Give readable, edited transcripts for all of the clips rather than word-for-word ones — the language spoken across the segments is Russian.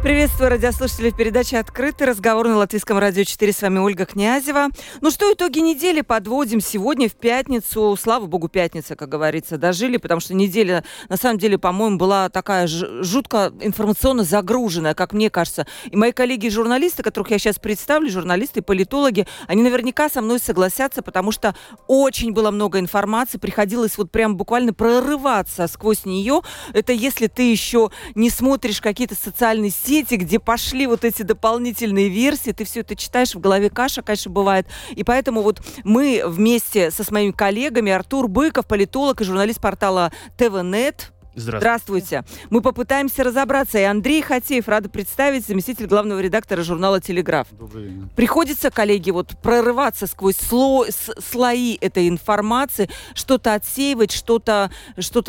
Приветствую радиослушателей в передаче «Открытый разговор» на Латвийском радио 4. С вами Ольга Князева. Ну что, итоги недели подводим сегодня в пятницу. Слава богу, пятница, как говорится, дожили, потому что неделя, на самом деле, по-моему, была такая жутко информационно загруженная, как мне кажется. И мои коллеги-журналисты, которых я сейчас представлю, журналисты и политологи, они наверняка со мной согласятся, потому что очень было много информации, приходилось вот прям буквально прорываться сквозь нее. Это если ты еще не смотришь какие-то социальные сети, где пошли вот эти дополнительные версии, ты все это читаешь, в голове каша, конечно, бывает. И поэтому вот мы вместе со своими коллегами, Артур Быков, политолог и журналист портала ТВНЕТ. Здравствуйте. Мы попытаемся разобраться. И Андрей Хотеев, рада представить, заместитель главного редактора журнала «Телеграф». Добрый день. Приходится, коллеги, вот прорываться сквозь слои этой информации, что-то отсеивать, что-то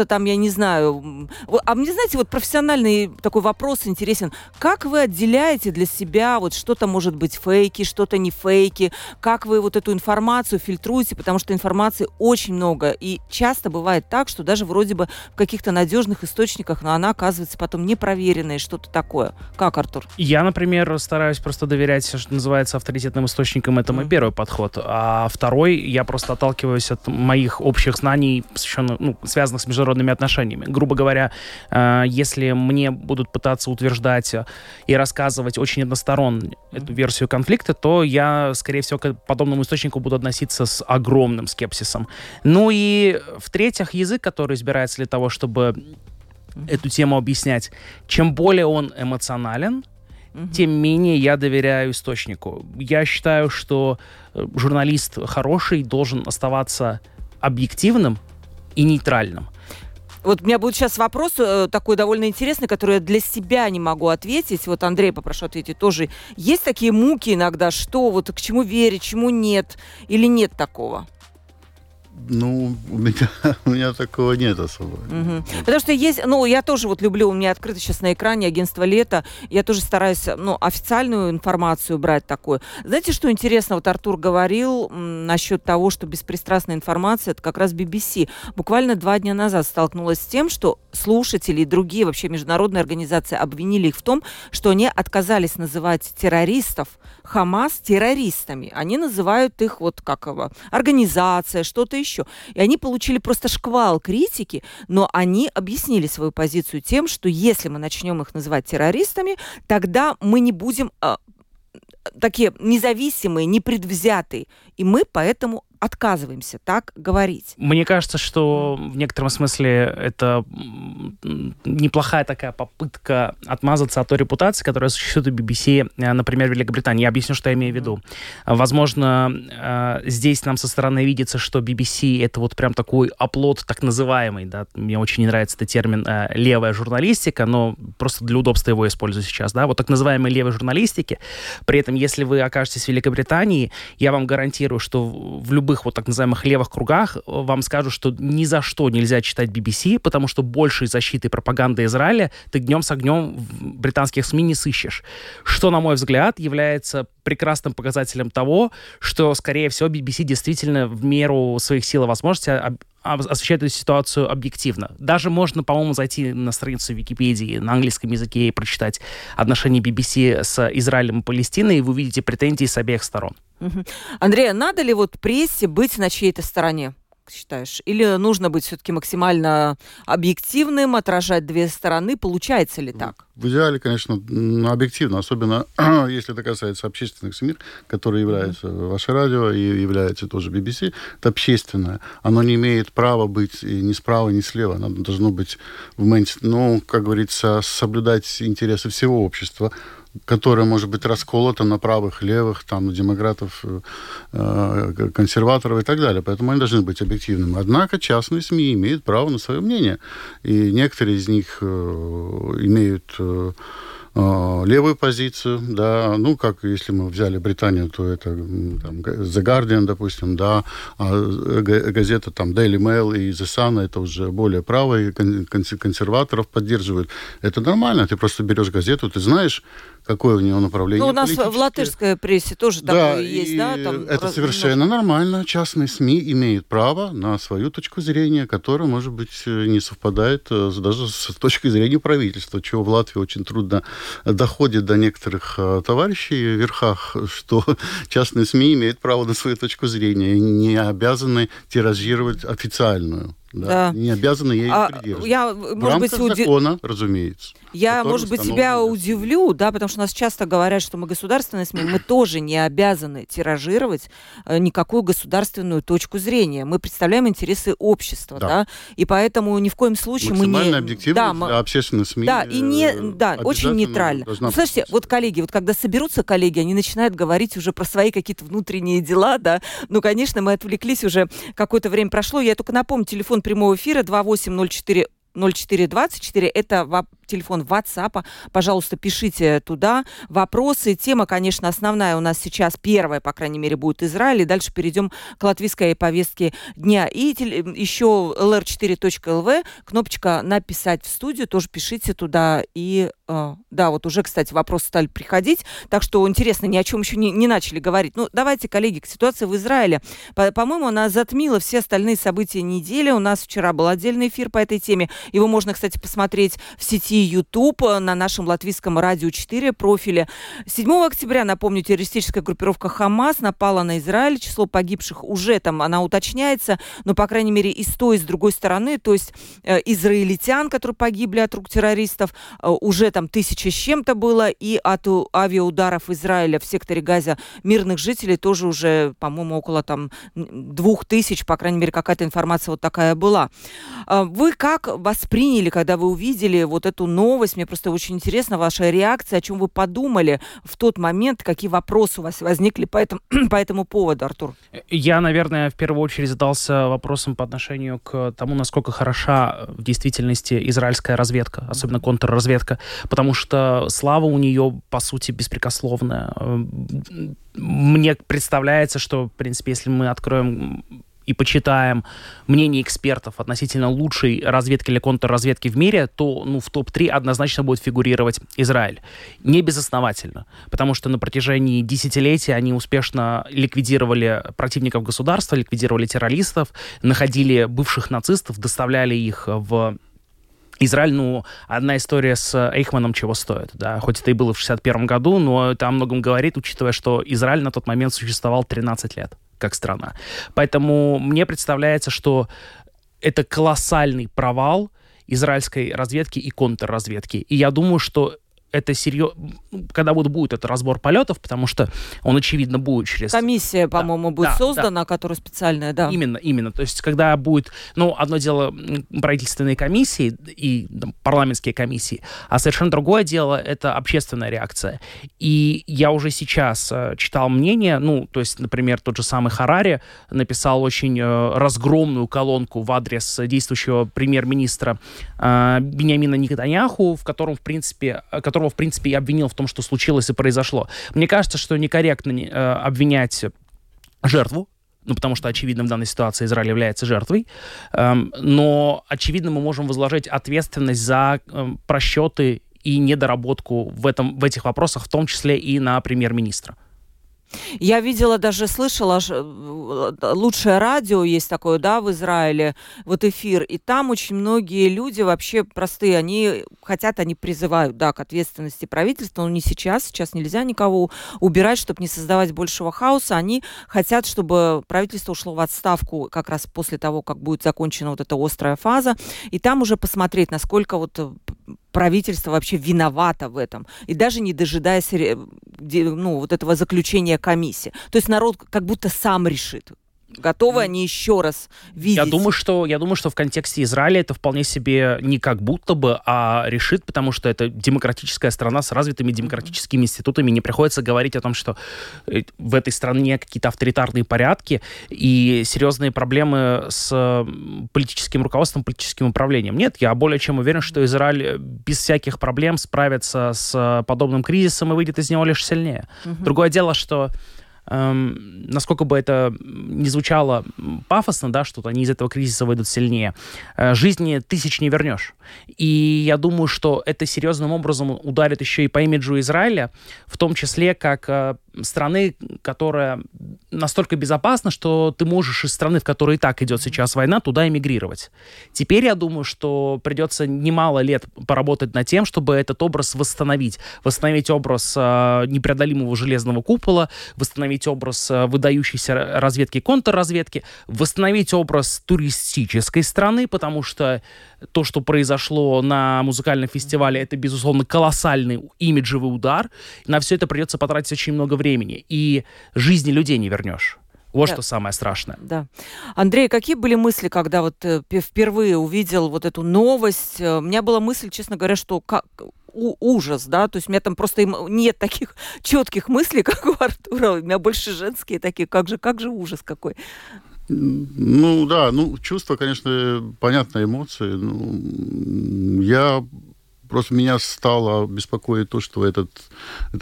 там, я не знаю. А мне, знаете, вот профессиональный такой вопрос интересен. Как вы отделяете для себя, вот что-то может быть фейки, что-то не фейки? Как вы вот эту информацию фильтруете? Потому что информации очень много. И часто бывает так, что даже вроде бы в каких-то надежных источниках, но она оказывается потом непроверенной, что-то такое. Как, Артур? Я, например, стараюсь просто доверять, что называется, авторитетным источникам. Это мой первый подход. А второй, я просто отталкиваюсь от моих общих знаний, связанных с международными отношениями. Грубо говоря, если мне будут пытаться утверждать и рассказывать очень односторонне эту версию конфликта, то я, скорее всего, к подобному источнику буду относиться с огромным скепсисом. Ну и в-третьих, язык, который избирается для того, чтобы эту тему объяснять. Чем более он эмоционален, тем менее я доверяю источнику. Я считаю, что журналист хороший должен оставаться объективным и нейтральным. Вот у меня будет сейчас вопрос такой довольно интересный, который я для себя не могу ответить. Вот Андрей попрошу ответить тоже. Есть такие муки иногда, что вот к чему верить, чему нет, или нет такого? Ну, у меня такого нет особо. Потому что есть, я тоже вот люблю, у меня открыто сейчас на экране агентство «Лето», я тоже стараюсь, официальную информацию брать такую. Знаете, что интересно, вот Артур говорил насчет того, что беспристрастная информация, это как раз BBC. Буквально 2 дня назад столкнулась с тем, что слушатели и другие вообще международные организации обвинили их в том, что они отказались называть террористов ХАМАС террористами. Они называют их организация, что-то еще. И они получили просто шквал критики, но они объяснили свою позицию тем, что если мы начнем их называть террористами, тогда мы не будем такие независимые, непредвзятые, и мы поэтому отказываемся так говорить. Мне кажется, что в некотором смысле это неплохая такая попытка отмазаться от той репутации, которая существует у BBC, например, в Великобритании. Я объясню, что я имею в виду. Возможно, здесь нам со стороны видится, что BBC — это вот прям такой оплот так называемый, да, мне очень не нравится этот термин «левая журналистика», но просто для удобства его использую сейчас, да, вот так называемой левой журналистики. При этом, если вы окажетесь в Великобритании, я вам гарантирую, что в любом вот так называемых левых кругах вам скажут, что ни за что нельзя читать BBC, потому что большей защиты пропаганды Израиля ты днем с огнем в британских СМИ не сыщешь. Что, на мой взгляд, является прекрасным показателем того, что, скорее всего, BBC действительно в меру своих сил и возможностей освещает эту ситуацию объективно. Даже можно, по-моему, зайти на страницу Википедии на английском языке и прочитать отношения BBC с Израилем и Палестиной, и вы увидите претензии с обеих сторон. Андрей, надо ли вот прессе быть на чьей-то стороне, считаешь? Или нужно быть все-таки максимально объективным, отражать две стороны? Получается ли так? В идеале, конечно, объективно, особенно если это касается общественных СМИ, которые являются ваше радио и является тоже BBC, это общественное. Оно не имеет права быть ни справа, ни слева. Оно должно быть, как говорится, соблюдать интересы всего общества, которая может быть расколота на правых, левых, там, демократов, консерваторов и так далее. Поэтому они должны быть объективными. Однако частные СМИ имеют право на свое мнение. И некоторые из них имеют левую позицию, да, ну, как если мы взяли Британию, то это там, The Guardian, допустим, да, а газета там Daily Mail и The Sun, это уже более правые, консерваторов поддерживают. Это нормально, ты просто берешь газету, ты знаешь, какое у него направление. Ну, у нас в латышской прессе тоже такое да, есть, да? Там это совершенно нормально. Частные СМИ имеют право на свою точку зрения, которая, может быть, не совпадает даже с точкой зрения правительства, чего в Латвии очень трудно доходит до некоторых товарищей в верхах, что частные СМИ имеют право на свою точку зрения и не обязаны тиражировать официальную. Да, да. Не обязаны ей придерживаться. В рамках закона, разумеется. Я, может быть, тебя удивлю, да, потому что нас часто говорят, что мы государственные СМИ, мы тоже не обязаны тиражировать никакую государственную точку зрения. Мы представляем интересы общества, да, да, и поэтому ни в коем случае мы не... Максимально объективно для общественных СМИ. Да, и не, да, очень нейтрально. Ну, слушайте, вот коллеги, вот когда соберутся коллеги, они начинают говорить уже про свои какие-то внутренние дела, да, ну, конечно, мы отвлеклись уже, какое-то время прошло, я только напомню, телефон прямого эфира 2804-0424. Это телефон WhatsApp. Пожалуйста, пишите туда вопросы. Тема, конечно, основная у нас сейчас, первая, по крайней мере, будет Израиль. И дальше перейдем к латвийской повестке дня. И еще lr4.lv, кнопочка «Написать в студию». Тоже пишите туда. И да, вот уже, кстати, вопросы стали приходить. Так что интересно, ни о чем еще не начали говорить. Ну, давайте, коллеги, к ситуации в Израиле. По-моему, она затмила все остальные события недели. У нас вчера был отдельный эфир по этой теме. Его можно, кстати, посмотреть в сети YouTube на нашем Латвийском радио 4 профиле. 7 октября, напомню, террористическая группировка ХАМАС напала на Израиль. Число погибших уже там, она уточняется, но, по крайней мере, и с той, и с другой стороны, то есть израильтян, которые погибли от рук террористов, уже там 1000 с чем-то было, и от авиаударов Израиля в секторе Газа мирных жителей тоже уже, по-моему, около там 2000, по крайней мере, какая-то информация вот такая была. Вы как восприняли, когда вы увидели вот эту новость? Мне просто очень интересна ваша реакция, о чем вы подумали в тот момент, какие вопросы у вас возникли по этому поводу, Артур? Я, наверное, в первую очередь задался вопросом по отношению к тому, насколько хороша в действительности израильская разведка, особенно контрразведка, потому что слава у нее, по сути, беспрекословная. Мне представляется, что, в принципе, если мы откроем и почитаем мнение экспертов относительно лучшей разведки или контрразведки в мире, то в топ-3 однозначно будет фигурировать Израиль. Не безосновательно, потому что на протяжении десятилетий они успешно ликвидировали противников государства, ликвидировали террористов, находили бывших нацистов, доставляли их в Израиль. Одна история с Эйхманом чего стоит, да, хоть это и было в 61 году, но это о многом говорит, учитывая, что Израиль на тот момент существовал 13 лет как страна. Поэтому мне представляется, что это колоссальный провал израильской разведки и контрразведки. И я думаю, что это серьезно, когда вот будет этот разбор полетов, потому что он, очевидно, будет через... Комиссия, по-моему, будет создана, которая специальная, да. Именно. То есть, когда будет... одно дело правительственные комиссии и парламентские комиссии, а совершенно другое дело — это общественная реакция. И я уже сейчас читал мнение, то есть, например, тот же самый Харари написал очень разгромную колонку в адрес действующего премьер-министра Биньямина Нетаньяху, которого, в принципе, и обвинил в том, что случилось и произошло. Мне кажется, что некорректно обвинять жертву, потому что, очевидно, в данной ситуации Израиль является жертвой, но, очевидно, мы можем возложить ответственность за просчеты и недоработку в этих вопросах, в том числе и на премьер-министра. Я видела, даже слышала, лучшее радио есть такое, да, в Израиле, вот эфир, и там очень многие люди вообще простые, они призывают, да, к ответственности правительства, но не сейчас нельзя никого убирать, чтобы не создавать большего хаоса, они хотят, чтобы правительство ушло в отставку как раз после того, как будет закончена вот эта острая фаза, и там уже посмотреть, насколько вот правительство вообще виновато в этом, и даже не дожидаясь вот этого заключения комиссии. То есть народ как будто сам решит. готовы они еще раз видеть? Я думаю, что в контексте Израиля это вполне себе не как будто бы, а решит, потому что это демократическая страна с развитыми демократическими институтами. Не приходится говорить о том, что в этой стране какие-то авторитарные порядки и серьезные проблемы с политическим руководством, политическим управлением. Нет, я более чем уверен, что Израиль без всяких проблем справится с подобным кризисом и выйдет из него лишь сильнее. Другое дело, что насколько бы это ни звучало пафосно, да, что-то они из этого кризиса выйдут сильнее, жизни тысяч не вернешь. И я думаю, что это серьезным образом ударит еще и по имиджу Израиля, в том числе как страны, которая настолько безопасна, что ты можешь из страны, в которой и так идет сейчас война, туда эмигрировать. Теперь я думаю, что придется немало лет поработать над тем, чтобы этот образ восстановить. Восстановить образ непреодолимого железного купола, восстановить образ выдающейся разведки, контрразведки, восстановить образ туристической страны, потому что то, что произошло на музыкальном фестивале, это, безусловно, колоссальный имиджевый удар. На все это придется потратить очень много времени. И жизни людей не вернешь. Вот да. Что самое страшное. Да. Андрей, какие были мысли, когда вот впервые увидел вот эту новость? У меня была мысль, честно говоря, что ужас, да, то есть у меня там просто нет таких четких мыслей, как у Артура, у меня больше женские такие, как же ужас какой. Ну да, чувства, конечно, понятно, эмоции. Просто меня стало беспокоить то, что это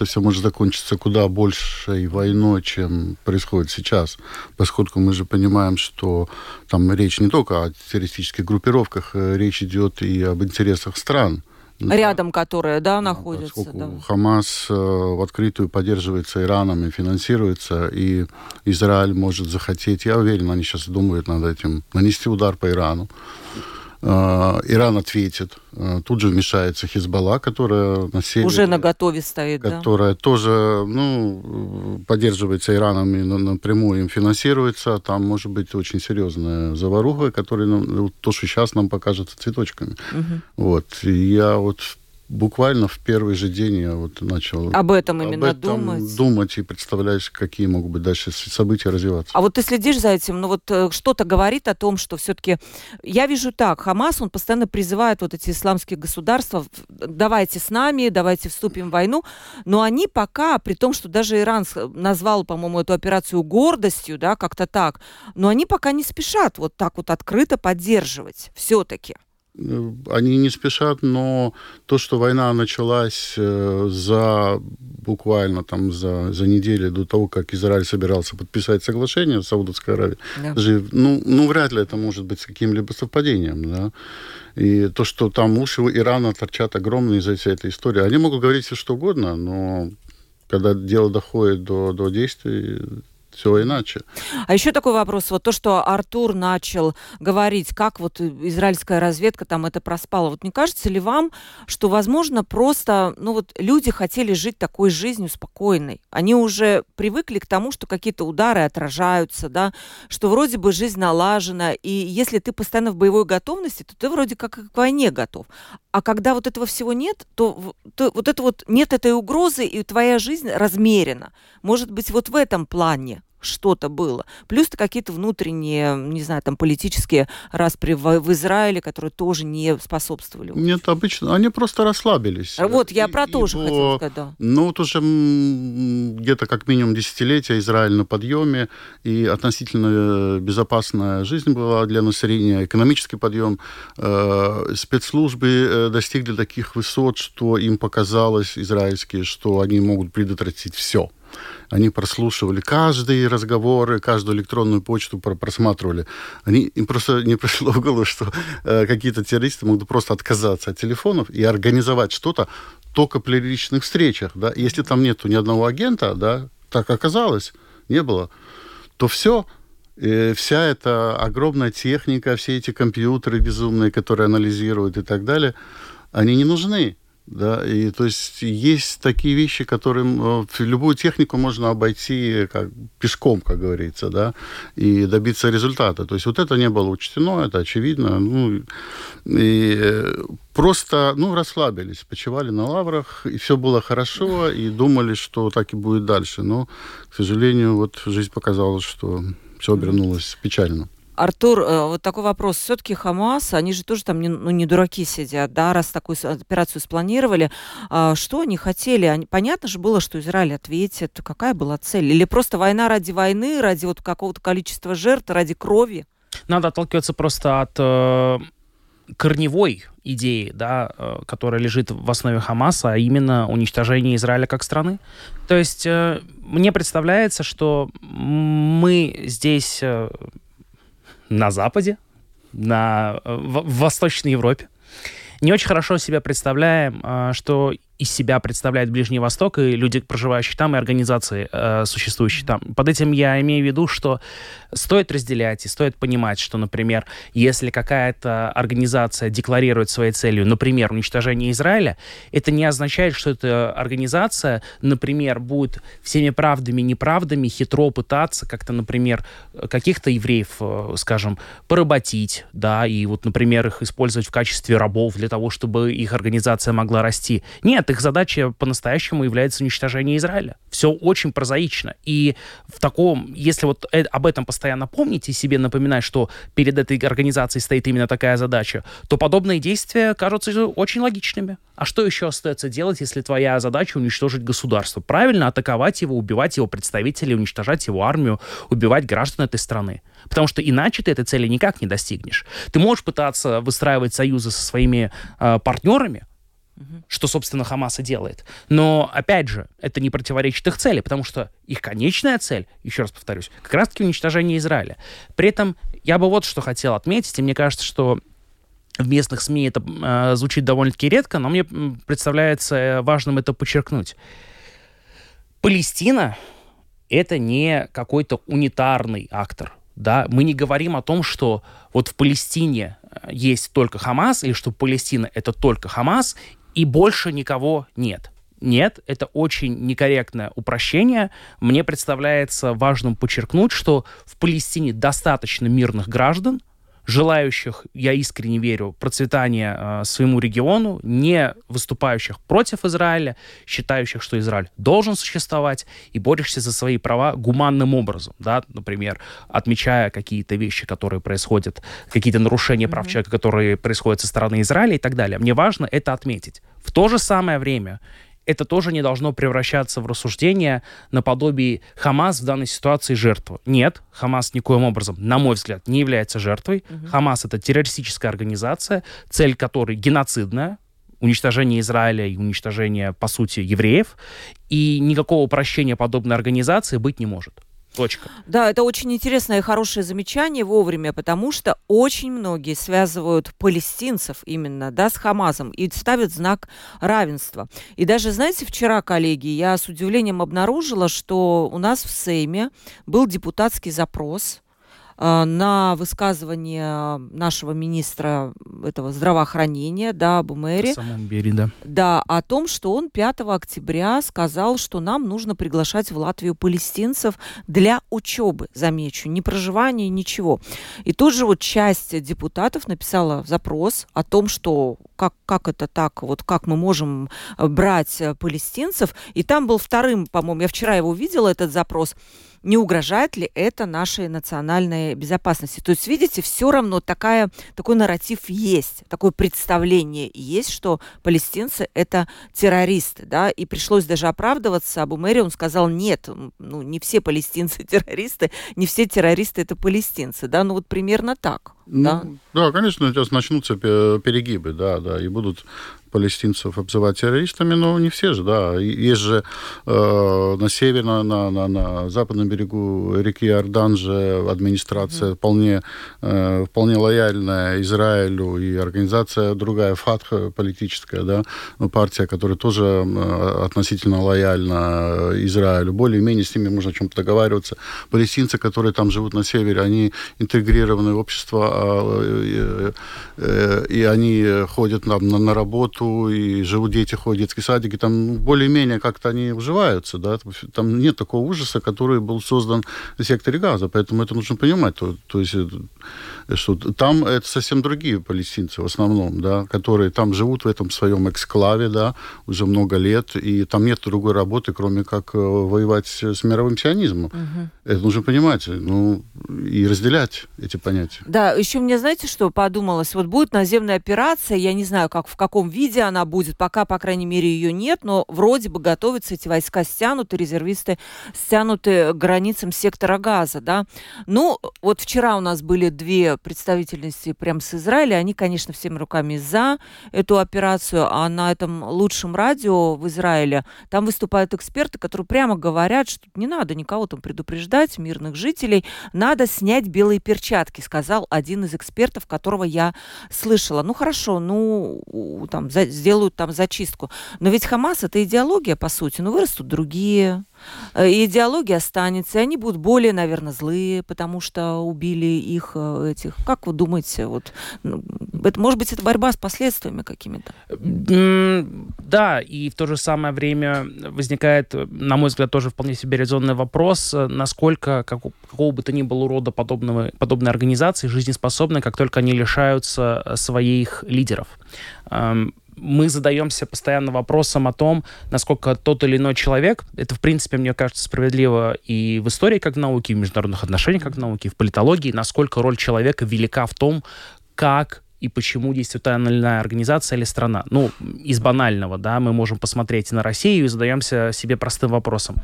все может закончиться куда большей войной, чем происходит сейчас. Поскольку мы же понимаем, что там речь не только о террористических группировках, речь идет и об интересах стран. Рядом, которые, да, находятся. Поскольку ХАМАС в открытую поддерживается Ираном и финансируется, и Израиль может захотеть, я уверен, они сейчас думают над этим, нанести удар по Ирану. Иран ответит. Тут же вмешается Хизбалла, которая на севере... Уже наготове стоит, которая, да? Которая тоже, поддерживается Ираном и напрямую им финансируется. Там может быть очень серьезная заваруха, которая, то, что сейчас нам покажется цветочками. Вот. И я буквально в первый же день я начал об этом думать и представляешь, какие могут быть дальше события развиваться. А ты следишь за этим, что-то говорит о том, что все-таки я вижу так, ХАМАС, он постоянно призывает эти исламские государства, давайте с нами, давайте вступим в войну, но они пока, при том, что даже Иран назвал, по-моему, эту операцию гордостью, да, как-то так, но они пока не спешат открыто поддерживать все-таки. Они не спешат, но то, что война началась за неделю до того, как Израиль собирался подписать соглашение с Саудовской Аравией, вряд ли это может быть с каким-либо совпадением, да. И то, что там уши у Ирана торчат огромные из-за всей этой истории, они могут говорить все что угодно, но когда дело доходит до действий, все иначе. А еще такой вопрос. То, что Артур начал говорить, как израильская разведка там это проспала. Не кажется ли вам, что, возможно, просто люди хотели жить такой жизнью спокойной? Они уже привыкли к тому, что какие-то удары отражаются, да, что вроде бы жизнь налажена, и если ты постоянно в боевой готовности, то ты вроде как к войне готов. А когда этого всего нет, то нет этой угрозы, и твоя жизнь размерена. Может быть, в этом плане что-то было. Плюс какие-то внутренние, не знаю, там, политические распри в Израиле, которые тоже не способствовали. Нет, обычно они просто расслабились. Я про то же хотела сказать, да. Уже где-то как минимум десятилетия Израиль на подъеме, и относительно безопасная жизнь была для населения, экономический подъем. Спецслужбы достигли таких высот, что им показалось, израильские, что они могут предотвратить все. Они прослушивали каждые разговоры, каждую электронную почту просматривали. Им просто не пришло в голову, что какие-то террористы могут просто отказаться от телефонов и организовать что-то только при личных встречах. Да? Если там нету ни одного агента, да, так оказалось, не было, то все... И вся эта огромная техника, все эти компьютеры безумные, которые анализируют и так далее, они не нужны. Да, и то есть такие вещи, которым любую технику можно обойти пешком, как говорится, да, и добиться результата. То есть это не было учтено, это очевидно. Просто расслабились, почивали на лаврах, и все было хорошо, и думали, что так и будет дальше. Но, к сожалению, жизнь показала, что все обернулось печально. Артур, вот такой вопрос. Все-таки ХАМАС, они же тоже там не дураки сидят, да, раз такую операцию спланировали. Что они хотели? Понятно же было, что Израиль ответит. Какая была цель? Или просто война ради войны, ради вот какого-то количества жертв, ради крови? Надо отталкиваться просто от корневой идеи, да, которая лежит в основе ХАМАСа, а именно уничтожение Израиля как страны. То есть мне представляется, что мы здесь... на Западе, в Восточной Европе. Не очень хорошо себя представляем, что из себя представляет Ближний Восток и люди, проживающие там, и организации, существующие там. Под этим я имею в виду, что стоит разделять и стоит понимать, что, например, если какая-то организация декларирует своей целью, например, уничтожение Израиля, это не означает, что эта организация, например, будет всеми правдами и неправдами хитро пытаться как-то, например, каких-то евреев, скажем, поработить, да, и вот, например, их использовать в качестве рабов для того, чтобы их организация могла расти. Нет, их задача по-настоящему является уничтожение Израиля. Все очень прозаично. И в таком, если вот об этом постоянно помнить и себе напоминать, что перед этой организацией стоит именно такая задача, то подобные действия кажутся очень логичными. А что еще остается делать, если твоя задача уничтожить государство? Правильно, атаковать его, убивать его представителей, уничтожать его армию, убивать граждан этой страны. Потому что иначе ты этой цели никак не достигнешь. Ты можешь пытаться выстраивать союзы со своими партнерами, что, собственно, ХАМАС и делает. Но, опять же, это не противоречит их цели, потому что их конечная цель, еще раз повторюсь, как раз-таки уничтожение Израиля. При этом я бы вот что хотел отметить, и мне кажется, что в местных СМИ это звучит довольно-таки редко, но мне представляется важным это подчеркнуть. Палестина — это не какой-то унитарный актор. Да? Мы не говорим о том, что вот в Палестине есть только ХАМАС, или что Палестина — это только ХАМАС, и больше никого нет. Нет, это очень некорректное упрощение. Мне представляется важным подчеркнуть, что в Палестине достаточно мирных граждан, желающих, я искренне верю, процветания своему региону, не выступающих против Израиля, считающих, что Израиль должен существовать, и борющихся за свои права гуманным образом, да, например, отмечая какие-то вещи, которые происходят, какие-то нарушения прав человека, которые происходят со стороны Израиля и так далее. Мне важно это отметить. В то же самое время это тоже не должно превращаться в рассуждение наподобие «Хамас в данной ситуации жертва». Нет, Хамас никоим образом, на мой взгляд, не является жертвой. Хамас — это террористическая организация, цель которой геноцидная, уничтожение Израиля и уничтожение, по сути, евреев. И никакого упрощения подобной организации быть не может. Точка. Да, это очень интересное и хорошее замечание вовремя, потому что очень многие связывают палестинцев именно, да, с ХАМАСом и ставят знак равенства. И даже, знаете, вчера, коллеги, я с удивлением обнаружила, что у нас в Сейме был депутатский запрос на высказывание нашего министра этого здравоохранения, да, Бумери, да, о том, что он 5 октября сказал, что нам нужно приглашать в Латвию палестинцев для учебы, замечу, не проживания, ничего. И тут же вот часть депутатов написала запрос о том, что как это так, вот как мы можем брать палестинцев. И там был вторым, по-моему, я вчера его видела, этот запрос, не угрожает ли это нашей национальной безопасности. То есть, видите, все равно такой нарратив есть, такое представление есть, что палестинцы — это террористы, да, и пришлось даже оправдываться. Абумери, он сказал, нет, ну, не все палестинцы террористы, не все террористы — это палестинцы, да, ну, вот примерно так. Ну, да, конечно, сейчас начнутся перегибы, да, и будут палестинцев обзывать террористами, но не все же, да. Есть же на севере, на западном берегу реки Иордан же администрация вполне лояльная Израилю, и организация другая, Фатха политическая, да, партия, которая тоже относительно лояльна Израилю. Более-менее с ними можно о чем-то договариваться. Палестинцы, которые там живут на севере, они интегрированы в общество, и они ходят на работу, школу, и живут дети, ходят в детский садик, и там более-менее как-то они уживаются, да, там нет такого ужаса, который был создан в секторе Газа, поэтому это нужно понимать, то есть, что там это совсем другие палестинцы в основном, да, которые там живут в этом своем эксклаве, да, уже много лет, и там нет другой работы, кроме как воевать с мировым сионизмом. Угу. Это нужно понимать, ну, и разделять эти понятия. Да, еще мне, знаете, что подумалось, вот будет наземная операция, я не знаю, как, в каком виде она будет, пока, по крайней мере, ее нет, но вроде бы готовятся, эти войска стянуты, резервисты стянуты к границам сектора Газа, да. Ну, вот вчера у нас были две представительницы прям с Израиля, они, конечно, всеми руками за эту операцию, а на этом лучшем радио в Израиле там выступают эксперты, которые прямо говорят, что не надо никого там предупреждать, мирных жителей, надо снять белые перчатки, сказал один из экспертов, которого я слышала. Ну, хорошо, ну, там, сделают там зачистку. Но ведь ХАМАС — это идеология, по сути. Ну, вырастут другие. И идеология останется, и они будут более, наверное, злые, потому что убили их этих. Как вы думаете, вот, это, может быть, это борьба с последствиями какими-то? Да, и в то же самое время возникает, на мой взгляд, тоже вполне себе резонный вопрос, насколько какого бы то ни было рода подобной организации жизнеспособны, как только они лишаются своих лидеров. Мы задаемся постоянно вопросом о том, насколько тот или иной человек, это, в принципе, мне кажется, справедливо и в истории как в науке, и в международных отношениях как в науке, и в политологии, насколько роль человека велика в том, как и почему действует та или иная организация или страна. Ну, из банального, да, мы можем посмотреть на Россию и задаемся себе простым вопросом.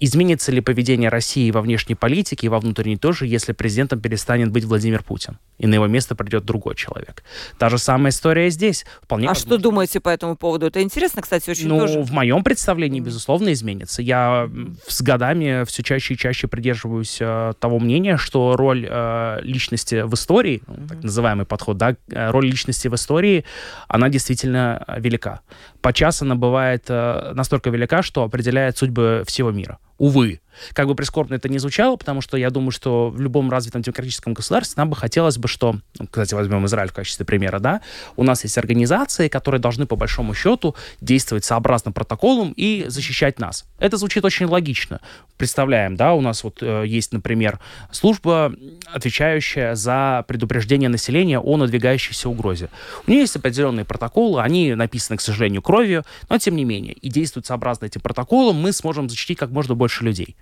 Изменится ли поведение России во внешней политике и во внутренней тоже, если президентом перестанет быть Владимир Путин, и на его место придет другой человек? Та же самая история здесь. Вполне возможно. Что думаете по этому поводу? Это интересно, кстати, очень тоже. Ну, в моем представлении, безусловно, изменится. Я с годами все чаще и чаще придерживаюсь того мнения, что роль личности в истории, так называемый подход, да, роль личности в истории, она действительно велика. Подчас она бывает настолько велика, что определяет судьбы всего мира. Увы. Как бы прискорбно это ни звучало, потому что я думаю, что в любом развитом демократическом государстве нам бы хотелось бы, что... Кстати, возьмем Израиль в качестве примера, да? У нас есть организации, которые должны, по большому счету, действовать сообразно протоколам и защищать нас. Это звучит очень логично. Представляем, да, у нас вот есть, например, служба, отвечающая за предупреждение населения о надвигающейся угрозе. У нее есть определенные протоколы, они написаны, к сожалению, кровью, но тем не менее. И действуют сообразно этим протоколам, мы сможем защитить как можно больше людей.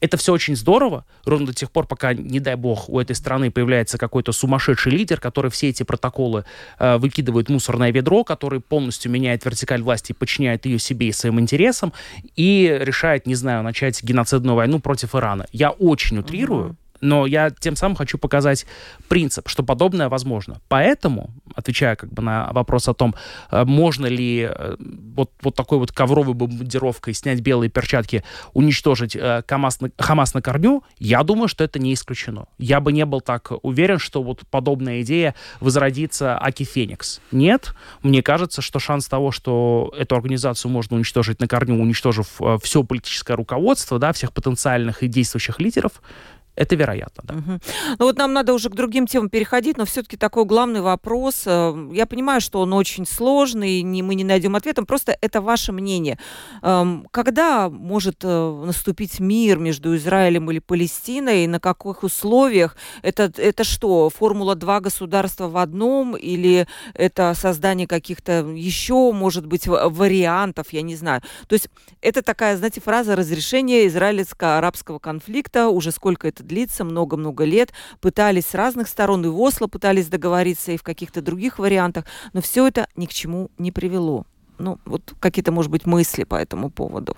Это все очень здорово, ровно до тех пор, пока, не дай бог, у этой страны появляется какой-то сумасшедший лидер, который все эти протоколы выкидывает в мусорное ведро, который полностью меняет вертикаль власти, подчиняет ее себе и своим интересам, и решает, не знаю, начать геноцидную войну против Ирана. Я очень утрирую, но я тем самым хочу показать принцип, что подобное возможно. Поэтому, отвечая как бы на вопрос о том, можно ли вот такой вот ковровой бомбардировкой снять белые перчатки, уничтожить ХАМАС на корню, я думаю, что это не исключено. Я бы не был так уверен, что вот подобная идея возродится аки Феникс. Нет, мне кажется, что шанс того, что эту организацию можно уничтожить на корню, уничтожив все политическое руководство, да, всех потенциальных и действующих лидеров, это вероятно, да. Угу. Ну вот нам надо уже к другим темам переходить, но все-таки такой главный вопрос. Я понимаю, что он очень сложный, мы не найдем ответа, просто это ваше мнение. Когда может наступить мир между Израилем или Палестиной, на каких условиях? Это что, формула «два государства в одном» или это создание каких-то еще, может быть, вариантов, я не знаю. То есть это такая, знаете, фраза разрешения израильско-арабского конфликта, уже сколько это длится, много-много лет, пытались с разных сторон, и в Осло пытались договориться, и в каких-то других вариантах, но все это ни к чему не привело. Ну, вот какие-то, может быть, мысли по этому поводу.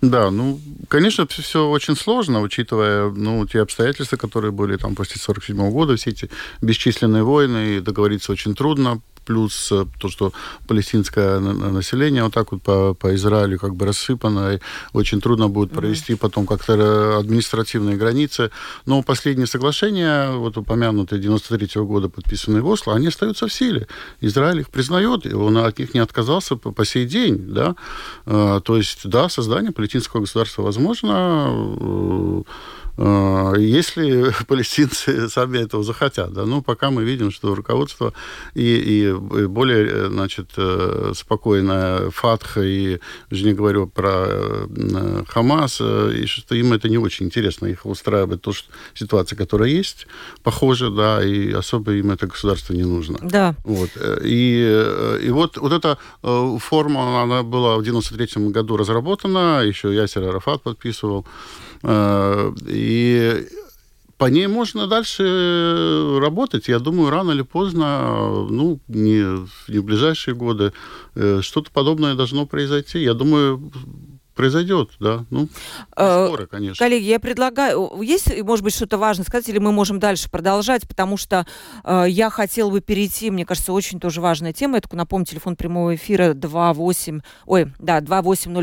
Да, ну, конечно, все очень сложно, учитывая, ну, те обстоятельства, которые были там после 1947 года, все эти бесчисленные войны, и договориться очень трудно, плюс то, что палестинское население вот так вот по Израилю как бы рассыпано, и очень трудно будет провести потом как-то административные границы. Но последние соглашения, вот упомянутые 93-го года, подписанные в Осло, они остаются в силе. Израиль их признает, и он от них не отказался по сей день, да. То есть, да, создание палестинского государства возможно, если палестинцы сами этого захотят. Да? Ну, пока мы видим, что руководство и более, значит, спокойное Фатха, и уже не говорю про ХАМАС, и что им это не очень интересно. Их устраивает то, что ситуация, которая есть, похожа, да, и особо им это государство не нужно. Да. Вот. И вот эта форма, она была в 93-м году разработана, еще Ясер Арафат подписывал, и по ней можно дальше работать. Я думаю, рано или поздно, ну, не в ближайшие годы, что-то подобное должно произойти. Я думаю, произойдет, да. Ну, скоро, конечно. Коллеги, я предлагаю... Есть, может быть, что-то важное сказать, или мы можем дальше продолжать, потому что я хотела бы перейти, мне кажется, очень тоже важная тема. Я только напомню, телефон прямого эфира 28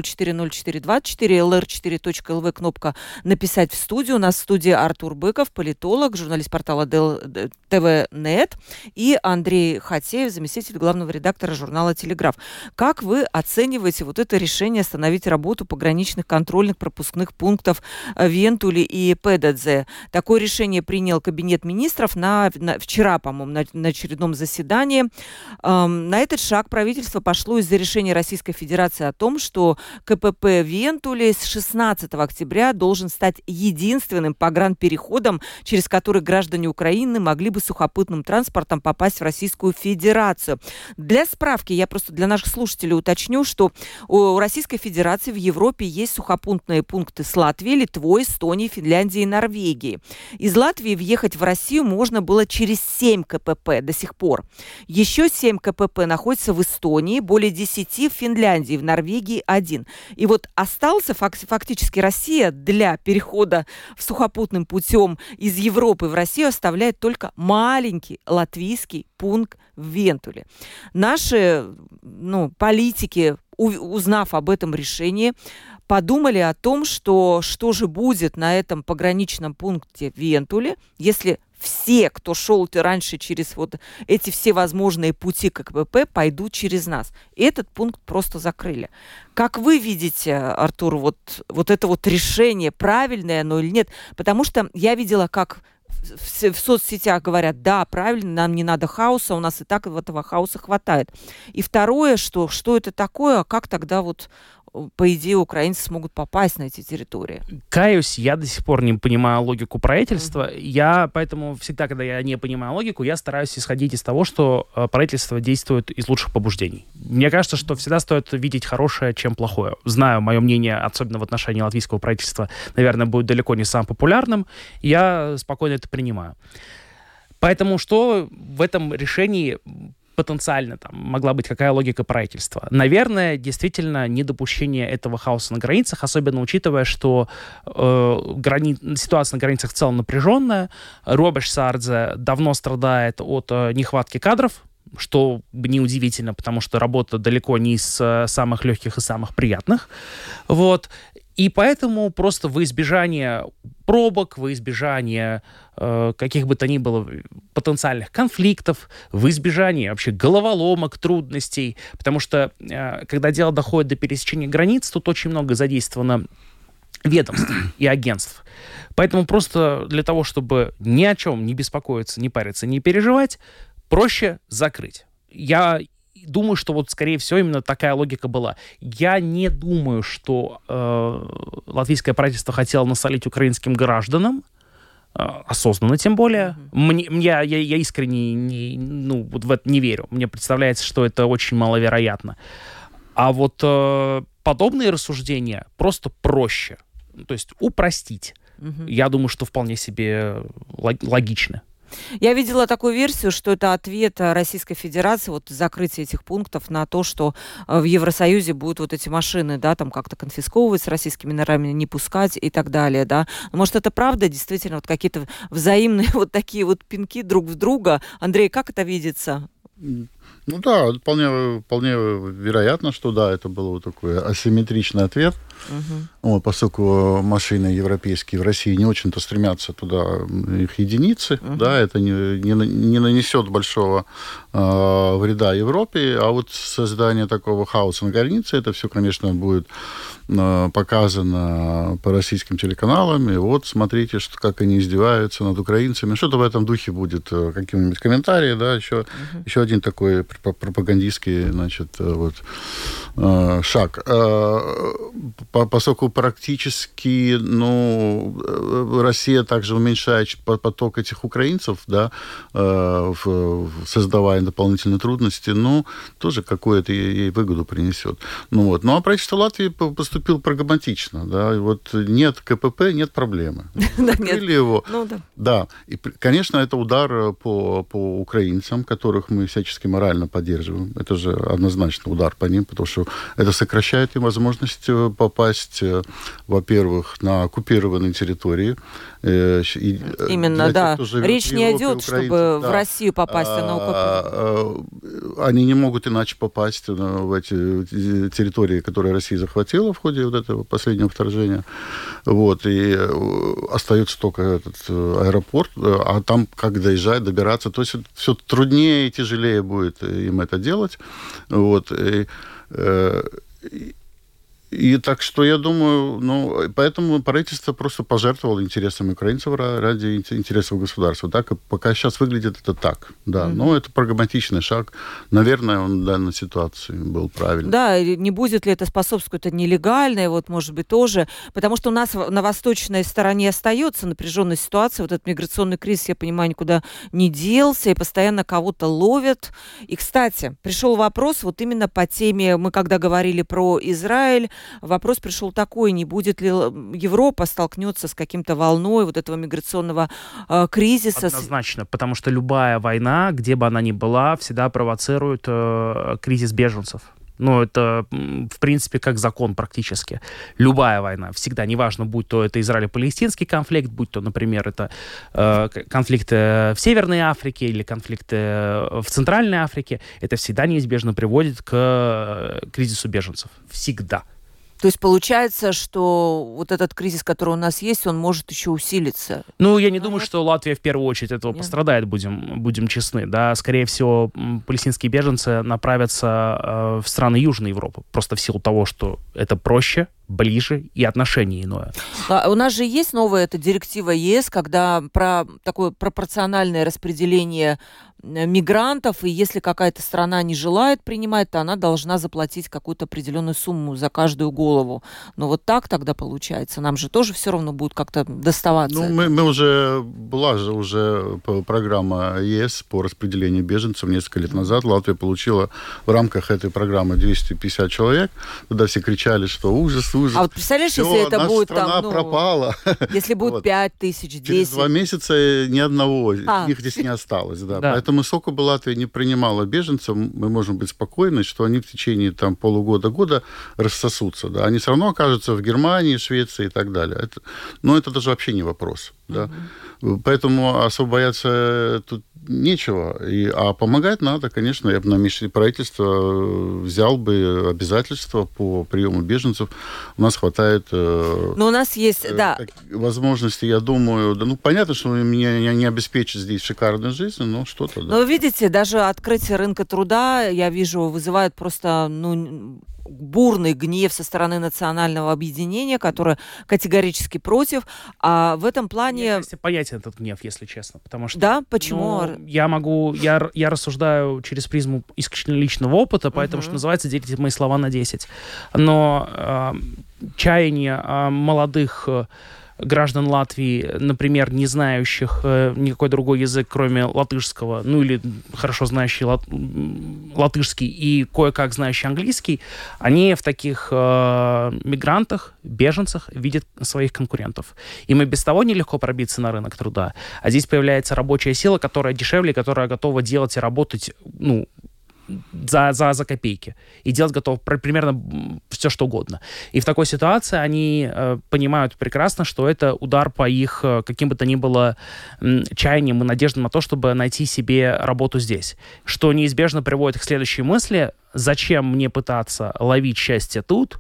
04 04 24, lr4.lv, кнопка «Написать в студию». У нас в студии Артур Быков, политолог, журналист портала ТВНЕТ, и Андрей Хотеев, заместитель главного редактора журнала «Телеграф». Как вы оцениваете вот это решение остановить работу пограничных контрольных пропускных пунктов Вентули и Педадзе? Такое решение принял Кабинет министров вчера, по-моему, на очередном заседании. На этот шаг правительство пошло из-за решения Российской Федерации о том, что КПП Вентули с 16 октября должен стать единственным погранпереходом, через который граждане Украины могли бы сухопутным транспортом попасть в Российскую Федерацию. Для справки, я просто для наших слушателей уточню, что у Российской Федерации в Европе есть сухопутные пункты с Латвии, Литвой, Эстонии, Финляндии и Норвегии. Из Латвии въехать в Россию можно было через 7 КПП до сих пор. Еще 7 КПП находятся в Эстонии, более 10 в Финляндии, в Норвегии 1. И вот остался фактически Россия для перехода сухопутным путем из Европы в Россию, оставляет только маленький латвийский пункт в Вентуле. Наши политики, узнав об этом решении, подумали о том, что же будет на этом пограничном пункте Вентуле, если все, кто шел раньше через вот эти все возможные пути КПП, пойдут через нас. Этот пункт просто закрыли. Как вы видите, Артур, вот это вот решение, правильное оно или нет? Потому что я видела, как в соцсетях говорят: да, правильно, нам не надо хаоса, у нас и так этого хаоса хватает. И второе, что это такое, а как тогда вот, по идее, украинцы смогут попасть на эти территории? Каюсь, я до сих пор не понимаю логику правительства. Mm-hmm. Я поэтому всегда, когда я не понимаю логику, я стараюсь исходить из того, что правительство действует из лучших побуждений. Мне кажется, что всегда стоит видеть хорошее, чем плохое. Знаю, мое мнение, особенно в отношении латвийского правительства, наверное, будет далеко не самым популярным. Я спокойно это принимаю. Поэтому что в этом решении потенциально там могла быть какая логика правительства? Наверное, действительно, недопущение этого хаоса на границах, особенно учитывая, что ситуация на границах в целом напряженная. Робешсардзе давно страдает от нехватки кадров, что неудивительно, потому что работа далеко не из самых легких и самых приятных. Вот. И поэтому просто во избежание пробок, во избежание каких бы то ни было потенциальных конфликтов, во избежание вообще головоломок, трудностей, потому что когда дело доходит до пересечения границ, тут очень много задействовано ведомств и агентств. Поэтому просто для того, чтобы ни о чем не беспокоиться, не париться, не переживать, проще закрыть. Я думаю, что вот, скорее всего, именно такая логика была. Я не думаю, что латвийское правительство хотело насолить украинским гражданам, осознанно тем более. Я искренне в это не верю. Мне представляется, что это очень маловероятно. А вот подобные рассуждения просто проще. То есть упростить. Mm-hmm. Я думаю, что вполне себе логично. Я видела такую версию, что это ответ Российской Федерации, вот закрытие этих пунктов, на то, что в Евросоюзе будут вот эти машины, да, там как-то конфисковывать, с российскими номерами не пускать и так далее, да. Может, это правда, действительно, вот какие-то взаимные вот такие вот пинки друг в друга? Андрей, как это видится? Ну да, вполне вероятно, что да, это был такой асимметричный ответ, вот, поскольку машины европейские в России не очень-то стремятся туда, их единицы, да, это не нанесет большого вреда Европе, а вот создание такого хаоса на границе, это все, конечно, будет показано по российским телеканалам, и вот смотрите, что, как они издеваются над украинцами, что-то в этом духе будет, какие-нибудь комментарии, да, еще один такой пропагандистский, значит, вот, шаг. Поскольку практически, ну, Россия также уменьшает поток этих украинцев, да, создавая дополнительные трудности, ну, тоже какую-то ей выгоду принесет. Ну, вот. Ну, а правительство Латвии поступил прагматично, да, и вот нет КПП, нет проблемы. Открыли его. Да, и, конечно, это удар по украинцам, которых мы всячески морально поддерживаем. Это же однозначно удар по ним, потому что это сокращает им возможность попасть, во-первых, на оккупированные территории. Именно, да. Речь не идет, чтобы в Россию попасть, а на оккупированные. Они не могут иначе попасть в эти территории, которые Россия захватила в ходе вот этого последнего вторжения. Вот, и остается только этот аэропорт, а там как доезжать, добираться, то есть все труднее и тяжелее будет им это делать. Вот, и так что, я думаю, ну, поэтому правительство просто пожертвовало интересами украинцев ради интересов государства. Так, пока сейчас выглядит это так, да. Но это прагматичный шаг. Наверное, он в данной ситуации был правильный. Да, не будет ли это способствовать какой-то нелегальной, вот, может быть, тоже. Потому что у нас на восточной стороне остается напряженная ситуация. Вот этот миграционный кризис, я понимаю, никуда не делся, и постоянно кого-то ловят. И, кстати, пришел вопрос вот именно по теме, мы когда говорили про Израиль, вопрос пришел такой, не будет ли Европа столкнется с каким-то волной вот этого миграционного кризиса? Однозначно, потому что любая война, где бы она ни была, всегда провоцирует кризис беженцев. Ну, это, в принципе, как закон практически. Любая война всегда, неважно, будь то это израиль-палестинский конфликт, будь то, например, это конфликты в Северной Африке или конфликты в Центральной Африке, это всегда неизбежно приводит к кризису беженцев. Всегда. То есть получается, что вот этот кризис, который у нас есть, он может еще усилиться? Ну, я не думаю, что Латвия в первую очередь этого пострадает, будем честны. Да? Скорее всего, палестинские беженцы направятся в страны Южной Европы, просто в силу того, что это проще, ближе и отношение иное. У нас же есть новая эта директива ЕС, когда про такое пропорциональное распределение мигрантов, и если какая-то страна не желает принимать, то она должна заплатить какую-то определенную сумму за каждую голову. Но вот так тогда получается. Нам же тоже все равно будет как-то доставаться. Ну, мы уже... Была же уже программа ЕС по распределению беженцев несколько лет назад. Латвия получила в рамках этой программы 250 человек. Тогда все кричали, что ужас, ужас. А вот представляешь, все, если это будет там... страна пропала. Если будет 5 тысяч, 10. Через 2 месяца ни одного из них здесь не осталось. Поэтому сколько бы Латвия не принимала беженцев, мы можем быть спокойны, что они в течение там, полугода-года рассосутся. Да? Они все равно окажутся в Германии, Швеции и так далее. Но это даже вообще не вопрос. Да? Поэтому особо бояться тут нечего. А помогать надо, конечно. Я бы на месте правительства взял бы обязательства по приему беженцев. У нас хватает... Но у нас есть, возможности, я думаю... Да, ну, понятно, что меня не обеспечат здесь шикарную жизнь, но что-то... Да. Но видите, даже открытие рынка труда, я вижу, вызывает просто... бурный гнев со стороны национального объединения, которое категорически против. А в этом плане... Мне понятен этот гнев, если честно. Потому что, да? Почему? Ну, я рассуждаю через призму исключительно личного опыта, поэтому, что называется, делите мои слова на 10. Но чаяние молодых граждан Латвии, например, не знающих никакой другой язык, кроме латышского, ну или хорошо знающие латышский и кое-как знающие английский, они в таких мигрантах, беженцах видят своих конкурентов. Им и без того нелегко пробиться на рынок труда. А здесь появляется рабочая сила, которая дешевле, которая готова делать и работать, ну, за копейки. И делать готов примерно все, что угодно. И в такой ситуации они понимают прекрасно, что это удар по их каким бы то ни было чаяниям и надеждам на то, чтобы найти себе работу здесь. Что неизбежно приводит к следующей мысли: зачем мне пытаться ловить счастье тут,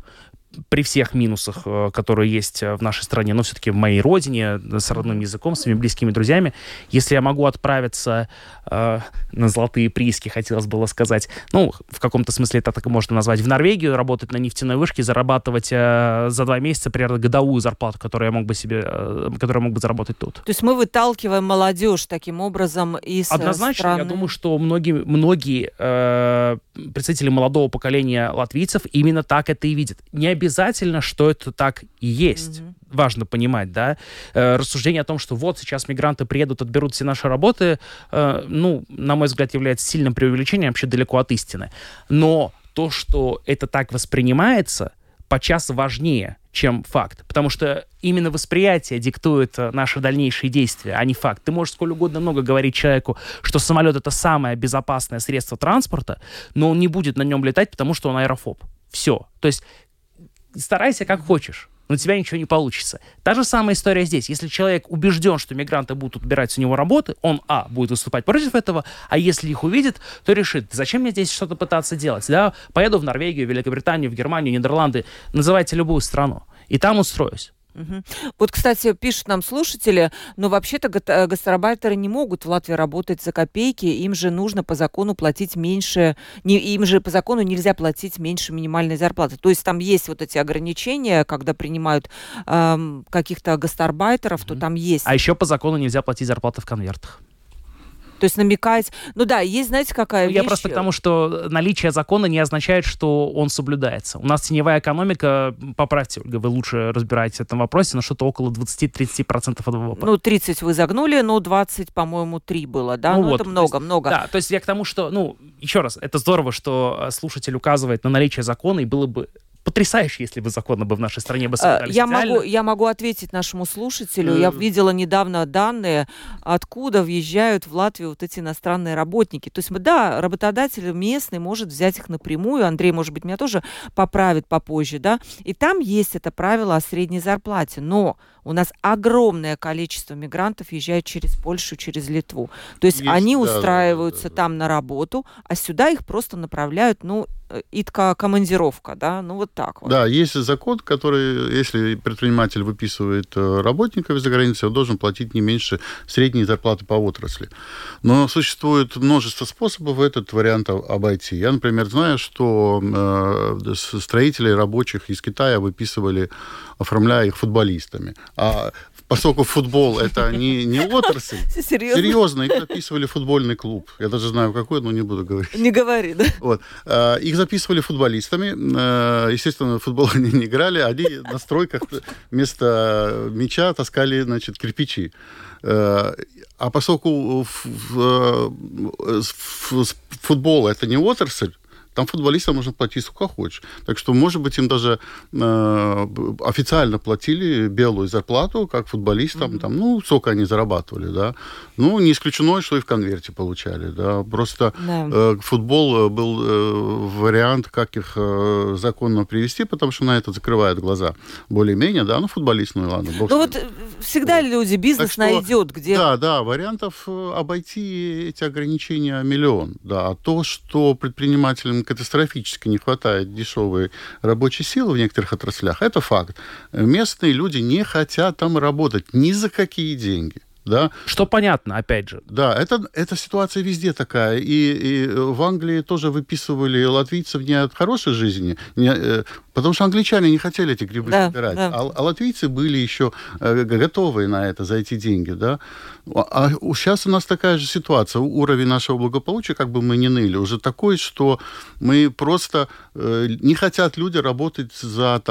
при всех минусах, которые есть в нашей стране, но все-таки в моей родине, с родным языком, с своими близкими друзьями, если я могу отправиться на золотые прииски, хотелось было сказать, ну, в каком-то смысле это так можно назвать, в Норвегию, работать на нефтяной вышке, зарабатывать за 2 месяца примерно годовую зарплату, которую я мог бы себе, которую я мог бы заработать тут. То есть мы выталкиваем молодежь таким образом из однозначно, страны? Однозначно, я думаю, что многие представители молодого поколения латвийцев именно так это и видят. Не обязательно, что это так и есть. Mm-hmm. Важно понимать, да. Рассуждение о том, что вот сейчас мигранты приедут, отберут все наши работы, ну, на мой взгляд, является сильным преувеличением, вообще далеко от истины. Но то, что это так воспринимается, подчас важнее, чем факт. Потому что именно восприятие диктует наши дальнейшие действия, а не факт. Ты можешь сколь угодно много говорить человеку, что самолет — это самое безопасное средство транспорта, но он не будет на нем летать, потому что он аэрофоб. Все. То есть старайся как хочешь, но у тебя ничего не получится. Та же самая история здесь. Если человек убежден, что мигранты будут убирать у него работы, он, будет выступать против этого, а если их увидит, то решит, зачем мне здесь что-то пытаться делать, да? Поеду в Норвегию, Великобританию, в Германию, Нидерланды, называйте любую страну, и там устроюсь. Угу. Вот, кстати, пишут нам слушатели, но вообще-то гастарбайтеры не могут в Латвии работать за копейки, им же нужно по закону платить меньше, им же по закону нельзя платить меньше минимальной зарплаты. То есть там есть вот эти ограничения, когда принимают каких-то гастарбайтеров, то там есть. А еще по закону нельзя платить зарплаты в конвертах. То есть намекать... Ну да, есть, знаете, какая вещь... Я просто к тому, что наличие закона не означает, что он соблюдается. У нас теневая экономика, поправьте, Ольга, вы лучше разбираетесь в этом вопросе, но что-то около 20-30% от ВВП. Ну, 30 вы загнули, но 20, по-моему, 3 было, да? Ну, вот, это много-много. Да, то есть я к тому, что... Ну, еще раз, это здорово, что слушатель указывает на наличие закона, и было бы потрясающе, если бы законно бы в нашей стране бы соблюдались. Я могу ответить нашему слушателю. Я видела недавно данные, откуда въезжают в Латвию вот эти иностранные работники. То есть, да, работодатель местный может взять их напрямую. Андрей, может быть, меня тоже поправит попозже, да. И там есть это правило о средней зарплате. Но у нас огромное количество мигрантов въезжает через Польшу, через Литву. То есть они устраиваются там на работу, а сюда их просто направляют, итка командировка, да, ну вот так вот. Да, есть закон, который, если предприниматель выписывает работников из-за границы, он должен платить не меньше средней зарплаты по отрасли. Но существует множество способов этот вариант обойти. Я, например, знаю, что строители рабочих из Китая выписывали, оформляя их футболистами. А поскольку футбол — это не отрасль, серьезно, их записывали в футбольный клуб. Я даже знаю, какой, но не буду говорить. Не говори, да? Вот. Их записывали футболистами. Естественно, в футбол они не играли. Они на стройках вместо мяча таскали, значит, кирпичи. А поскольку футбол — это не отрасль, там футболистам можно платить сколько хочешь. Так что, может быть, им даже официально платили белую зарплату, как футболистам, там, сколько они зарабатывали, да. Ну, не исключено, что и в конверте получали, да. Просто футбол был вариант, как их законно привести, потому что на это закрывают глаза. Более-менее, да, футболист, ладно. Ну, вот всегда люди, бизнес что, найдет, где... Да, вариантов обойти эти ограничения миллион, да. А то, что предпринимателям катастрофически не хватает дешевой рабочей силы в некоторых отраслях, это факт. Местные люди не хотят там работать ни за какие деньги. Да. Что понятно, опять же. Да, эта ситуация везде такая. И в Англии тоже выписывали латвийцев не от хорошей жизни, потому что англичане не хотели эти грибы собирать. Да. А латвийцы были еще готовы на это, за эти деньги. Да? А сейчас у нас такая же ситуация. Уровень нашего благополучия, как бы мы ни ныли, уже такой, что мы просто не хотят люди работать за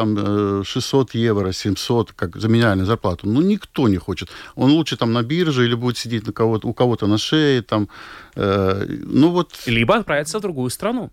600 евро, 700, как за минимальную зарплату. Ну, никто не хочет. Он лучше на бирже или будет сидеть у кого-то на шее. Либо отправиться в другую страну.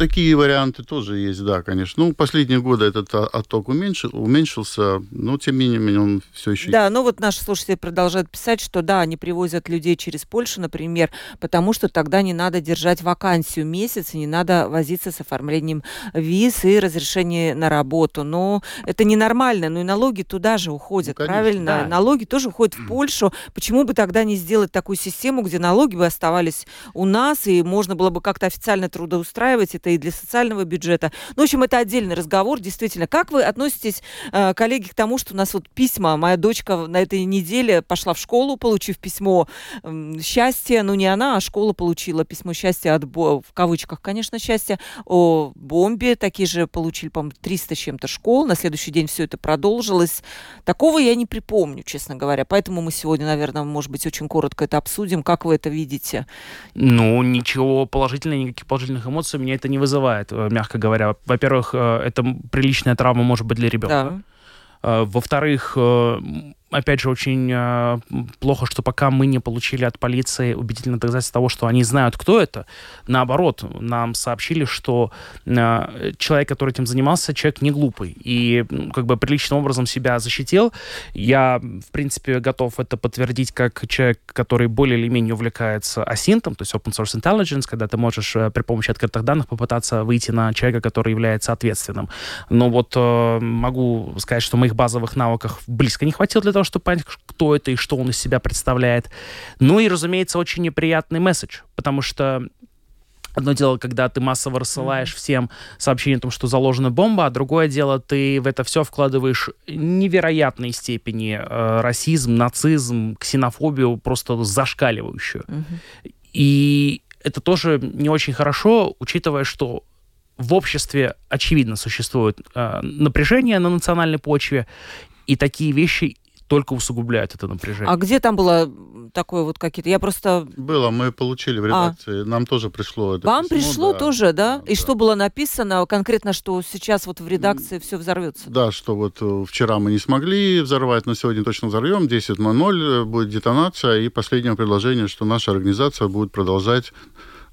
такие варианты тоже есть, да, конечно. Ну, последние годы этот отток уменьшился, но, тем не менее, он все еще... Да, ну вот наши слушатели продолжают писать, что, да, они привозят людей через Польшу, например, потому что тогда не надо держать вакансию месяц, не надо возиться с оформлением виз и разрешения на работу. Но это ненормально, но и налоги туда же уходят, ну, конечно, правильно? Да. Налоги тоже уходят в Польшу. Почему бы тогда не сделать такую систему, где налоги бы оставались у нас, и можно было бы как-то официально трудоустраивать это и для социального бюджета. Ну, в общем, это отдельный разговор, действительно. Как вы относитесь, коллеги, к тому, что у нас вот письма? Моя дочка на этой неделе пошла в школу, получив письмо счастья. Ну, не она, а школа получила письмо счастья от, в кавычках, конечно, счастья, о бомбе. Такие же получили, по-моему, 300 с чем-то школ. На следующий день все это продолжилось. Такого я не припомню, честно говоря. Поэтому мы сегодня, наверное, может быть, очень коротко это обсудим. Как вы это видите? Ну, ничего положительного, никаких положительных эмоций меня это не вызывает, мягко говоря. Во-первых, это приличная травма может быть для ребенка. Да. Во-вторых, опять же, очень плохо, что пока мы не получили от полиции убедительное доказательство того, что они знают, кто это. Наоборот, нам сообщили, что человек, который этим занимался, человек не глупый. И как бы приличным образом себя защитил. Я, в принципе, готов это подтвердить как человек, который более или менее увлекается асинтом, то есть open source intelligence, когда ты можешь при помощи открытых данных попытаться выйти на человека, который является ответственным. Но вот могу сказать, что моих базовых навыков близко не хватило для того, чтобы понять, кто это и что он из себя представляет. Ну и, разумеется, очень неприятный месседж, потому что одно дело, когда ты массово рассылаешь всем сообщение о том, что заложена бомба, а другое дело, ты в это все вкладываешь невероятной степени расизм, нацизм, ксенофобию, просто зашкаливающую. И это тоже не очень хорошо, учитывая, что в обществе, очевидно, существует напряжение на национальной почве, и такие вещи только усугубляют это напряжение. А где там было такое вот какие-то? Я просто... Было, мы получили в редакции. Нам тоже пришло это. Вам письмо, пришло, да, тоже, да? Да, и да. Что было написано конкретно, что сейчас вот в редакции все взорвется? Да, что вот вчера мы не смогли взорвать, но сегодня точно взорвем. 10:00 будет детонация. И последнее предложение, что наша организация будет продолжать,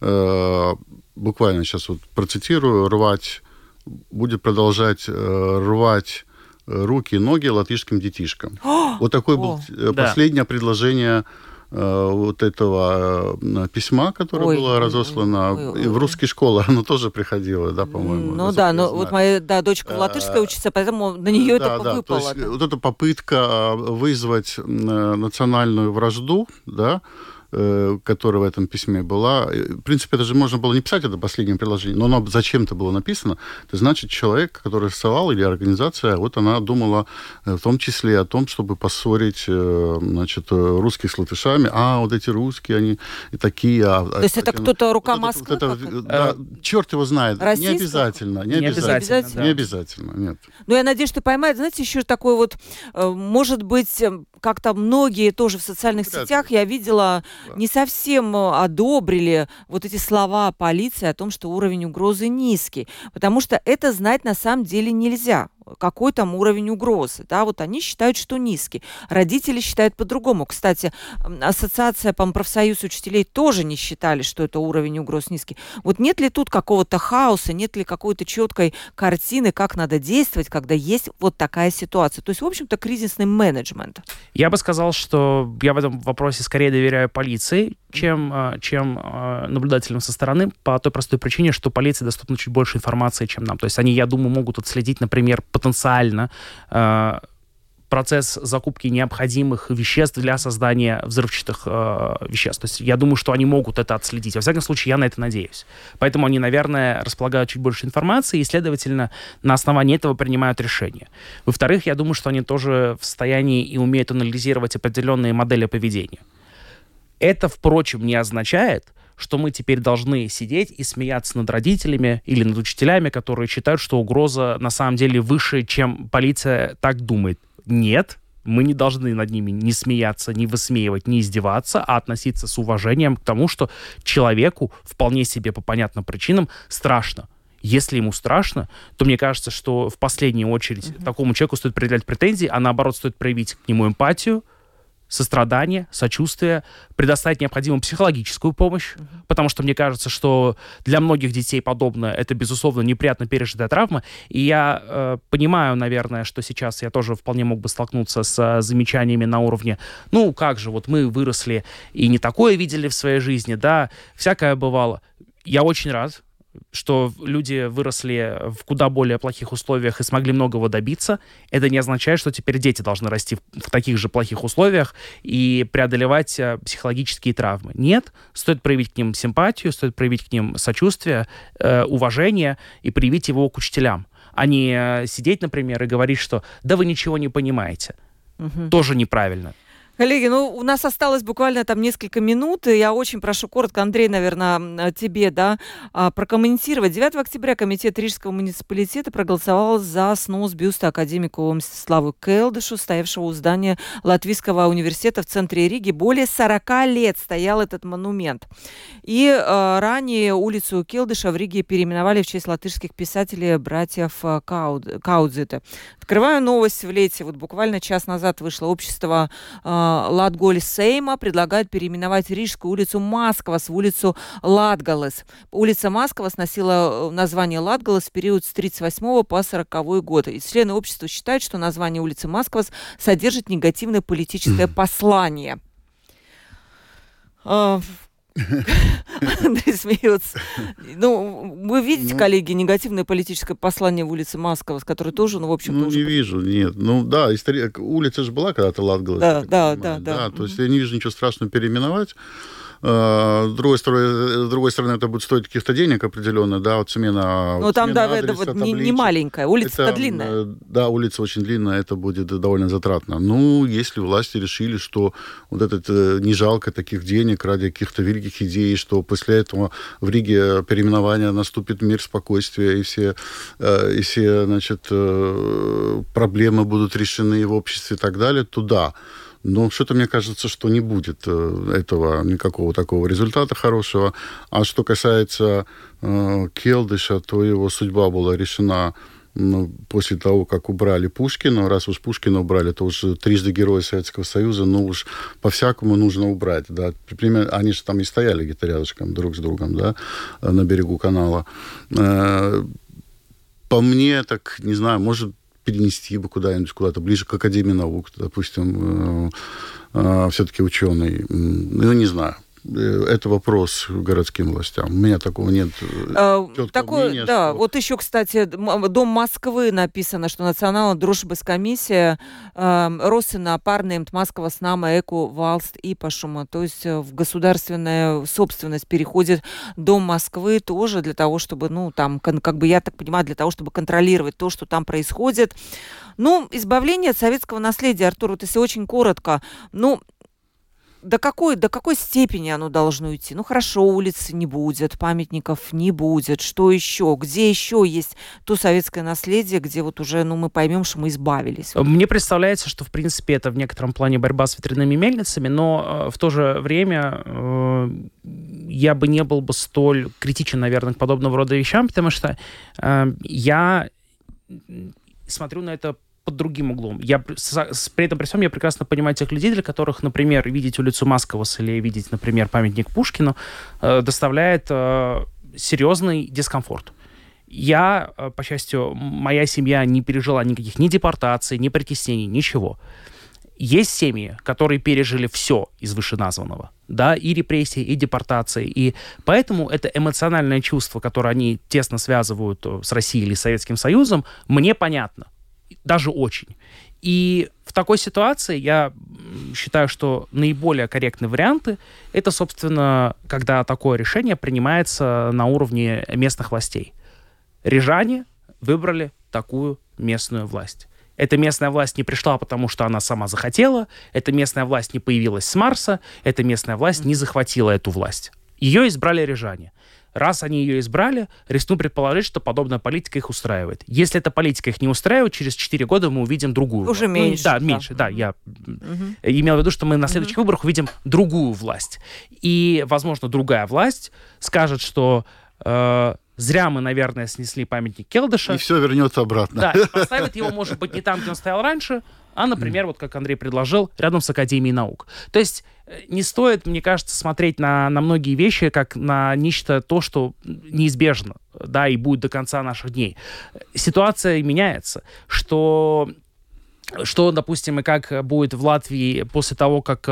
буквально сейчас вот процитирую, будет продолжать рвать руки и ноги латышским детишкам. Вот такое было последнее предложение вот этого письма, которое было разослано в русские школы. Оно тоже приходило, да, по-моему. Ну да, но вот моя дочка в латышской учится, поэтому на нее это выпало. То есть вот эта попытка вызвать национальную вражду, да, которая в этом письме была. В принципе, это же можно было не писать, это последнее предложение, но оно зачем-то было написано. Это значит, человек, который рассылал, или организация, вот она думала в том числе о том, чтобы поссорить, значит, русских с латышами. А вот эти русские, они такие... То есть это кто-то рука Москвы? Да, черт его знает. Не обязательно. Не обязательно, нет. Ну, я надеюсь, что поймает. Знаете, еще такой вот, может быть, как-то многие тоже в социальных сетях, я видела... не совсем одобрили вот эти слова полиции о том, что уровень угрозы низкий. Потому что это знать на самом деле нельзя. Какой там уровень угрозы. Да? Вот они считают, что низкий. Родители считают по-другому. Кстати, ассоциация, по-моему, профсоюз учителей тоже не считали, что это уровень угроз низкий. Вот нет ли тут какого-то хаоса, нет ли какой-то четкой картины, как надо действовать, когда есть вот такая ситуация? То есть, в общем-то, кризисный менеджмент. Я бы сказал, что я в этом вопросе скорее доверяю полиции, чем наблюдателям со стороны, по той простой причине, что полиции доступно чуть больше информации, чем нам. То есть они, я думаю, могут отследить, например, потенциально процесс закупки необходимых веществ для создания взрывчатых веществ. То есть я думаю, что они могут это отследить. Во всяком случае, я на это надеюсь. Поэтому они, наверное, располагают чуть больше информации и, следовательно, на основании этого принимают решения. Во-вторых, я думаю, что они тоже в состоянии и умеют анализировать определенные модели поведения. Это, впрочем, не означает, что мы теперь должны сидеть и смеяться над родителями или над учителями, которые считают, что угроза на самом деле выше, чем полиция так думает. Нет, мы не должны над ними ни смеяться, ни высмеивать, ни издеваться, а относиться с уважением к тому, что человеку вполне себе по понятным причинам страшно. Если ему страшно, то мне кажется, что в последнюю очередь такому человеку стоит предъявлять претензии, а наоборот стоит проявить к нему эмпатию, сострадание, сочувствие, предоставить необходимую психологическую помощь, потому что мне кажется, что для многих детей подобное, это, безусловно, неприятно пережитая травма, и я понимаю, наверное, что сейчас я тоже вполне мог бы столкнуться с замечаниями на уровне, ну, как же, вот мы выросли и не такое видели в своей жизни, да, всякое бывало. Я очень рад, что люди выросли в куда более плохих условиях и смогли многого добиться. Это не означает, что теперь дети должны расти в таких же плохих условиях и преодолевать психологические травмы. Нет, стоит проявить к ним симпатию, стоит проявить к ним сочувствие, уважение и проявить его к учителям, а не сидеть, например, и говорить, что «да вы ничего не понимаете». Угу. Тоже неправильно. Коллеги, ну у нас осталось буквально там несколько минут, и я очень прошу коротко, Андрей, наверное, тебе, да, прокомментировать. 9 октября комитет Рижского муниципалитета проголосовал за снос бюста академику Мстиславу Келдышу, стоявшего у здания Латвийского университета в центре Риги. Более 40 лет стоял этот монумент. И ранее улицу Келдыша в Риге переименовали в честь латышских писателей братьев Каудзита. Открываю новость в лете. Вот буквально час назад вышло общество Латголес предлагает переименовать Рижскую улицу Масковас в улицу Латголес. Улица Масковас носила название Латголес в период с 1938 по 1940 год. И члены общества считают, что название улицы Масковас содержит негативное политическое послание. Андрей смеется. Ну, вы видите, коллеги, негативное политическое послание в улице Масковас, которое тоже, ну, в общем-то... Ну, не вижу, нет. Ну, да, улица же была когда-то Латголес. Да. То есть я не вижу ничего страшного переименовать. С другой стороны, это будет стоить каких-то денег определенно, да, вот смена... Ну, там, да, это вот не маленькая, улица-то длинная. Да, улица очень длинная, это будет довольно затратно. Ну, если власти решили, что вот это не жалко таких денег ради каких-то великих идей, что после этого в Риге переименование наступит мир, спокойствие, и все, значит, проблемы будут решены в обществе и так далее, то да. Но что-то мне кажется, что не будет этого, никакого такого результата хорошего. А что касается Келдыша, то его судьба была решена после того, как убрали Пушкина. Раз уж Пушкина убрали, то уж трижды Героя Советского Союза, ну уж по-всякому нужно убрать. Да. Примерно, они же там и стояли где-то рядышком друг с другом, да, на берегу канала. По мне, так, не знаю, может, перенести бы куда-нибудь, куда-то ближе к Академии наук, допустим, все-таки ученый. Ну, не знаю. Это вопрос городским властям. У меня такого нет. Мнения, да, что... Вот еще, кстати, Дом Москвы написано, что Национальная дружбескомиссия Росина парнеемт Москва с нами эку валст и пашума. То есть в государственную собственность переходит Дом Москвы тоже для того, чтобы, ну, там, как бы, я так понимаю, для того, чтобы контролировать то, что там происходит. Ну, избавление от советского наследия, Артур, вот если очень коротко, ну, до какой степени оно должно идти? Ну, хорошо, улиц не будет, памятников не будет. Что еще? Где еще есть то советское наследие, где вот уже, ну, мы поймем, что мы избавились? Мне представляется, что, в принципе, это в некотором плане борьба с ветряными мельницами, но в то же время я бы не был бы столь критичен, наверное, к подобного рода вещам, потому что я смотрю на это под другим углом. При этом при всем я прекрасно понимаю тех людей, для которых, например, видеть улицу Масковас или видеть, например, памятник Пушкину доставляет серьезный дискомфорт. Я, по счастью, моя семья не пережила никаких ни депортаций, ни притеснений, ничего. Есть семьи, которые пережили все из вышеназванного, да, и репрессии, и депортации, и поэтому это эмоциональное чувство, которое они тесно связывают с Россией или Советским Союзом, мне понятно. Даже очень. И в такой ситуации я считаю, что наиболее корректные варианты — это, собственно, когда такое решение принимается на уровне местных властей. Рижане выбрали такую местную власть. Эта местная власть не пришла, потому что она сама захотела, эта местная власть не появилась с Марса, эта местная власть не захватила эту власть. Ее избрали рижане. Раз они ее избрали, рискну предположить, что подобная политика их устраивает. Если эта политика их не устраивает, через 4 года мы увидим другую. Уже меньше. Да, меньше. Да, я имел в виду, что мы на следующих выборах увидим другую власть. И, возможно, другая власть скажет, что... Зря мы, наверное, снесли памятник Келдыша. И все вернется обратно. Да, и поставят его, может быть, не там, где он стоял раньше, а, например, вот как Андрей предложил, рядом с Академией наук. То есть не стоит, мне кажется, смотреть на многие вещи как на нечто то, что неизбежно, да, и будет до конца наших дней. Ситуация меняется, что, допустим, и как будет в Латвии после того, как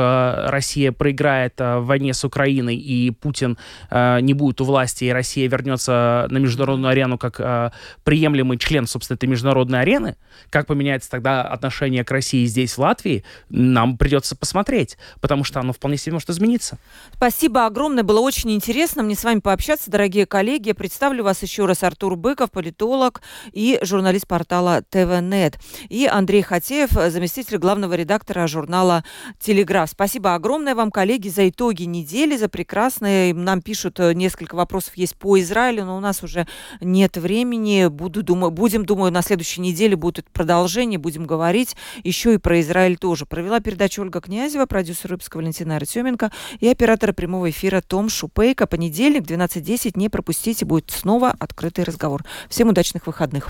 Россия проиграет в войне с Украиной, и Путин не будет у власти, и Россия вернется на международную арену как приемлемый член, собственно, этой международной арены, как поменяется тогда отношение к России здесь, в Латвии, нам придется посмотреть, потому что оно вполне себе может измениться. Спасибо огромное, было очень интересно мне с вами пообщаться, дорогие коллеги. Я представлю вас еще раз: Артур Быков, политолог и журналист портала ТВНЕТ, и Андрей Хотеев, заместитель главного редактора журнала «Телеграф». Спасибо огромное вам, коллеги, за итоги недели, за прекрасные. Нам пишут, несколько вопросов есть по Израилю, но у нас уже нет времени. Думаю, на следующей неделе будет продолжение, будем говорить еще и про Израиль тоже. Провела передачу Ольга Князева, продюсер выпуска Валентина Артеменко и оператора прямого эфира Том Шупейко. Понедельник, 12:10. Не пропустите, будет снова открытый разговор. Всем удачных выходных.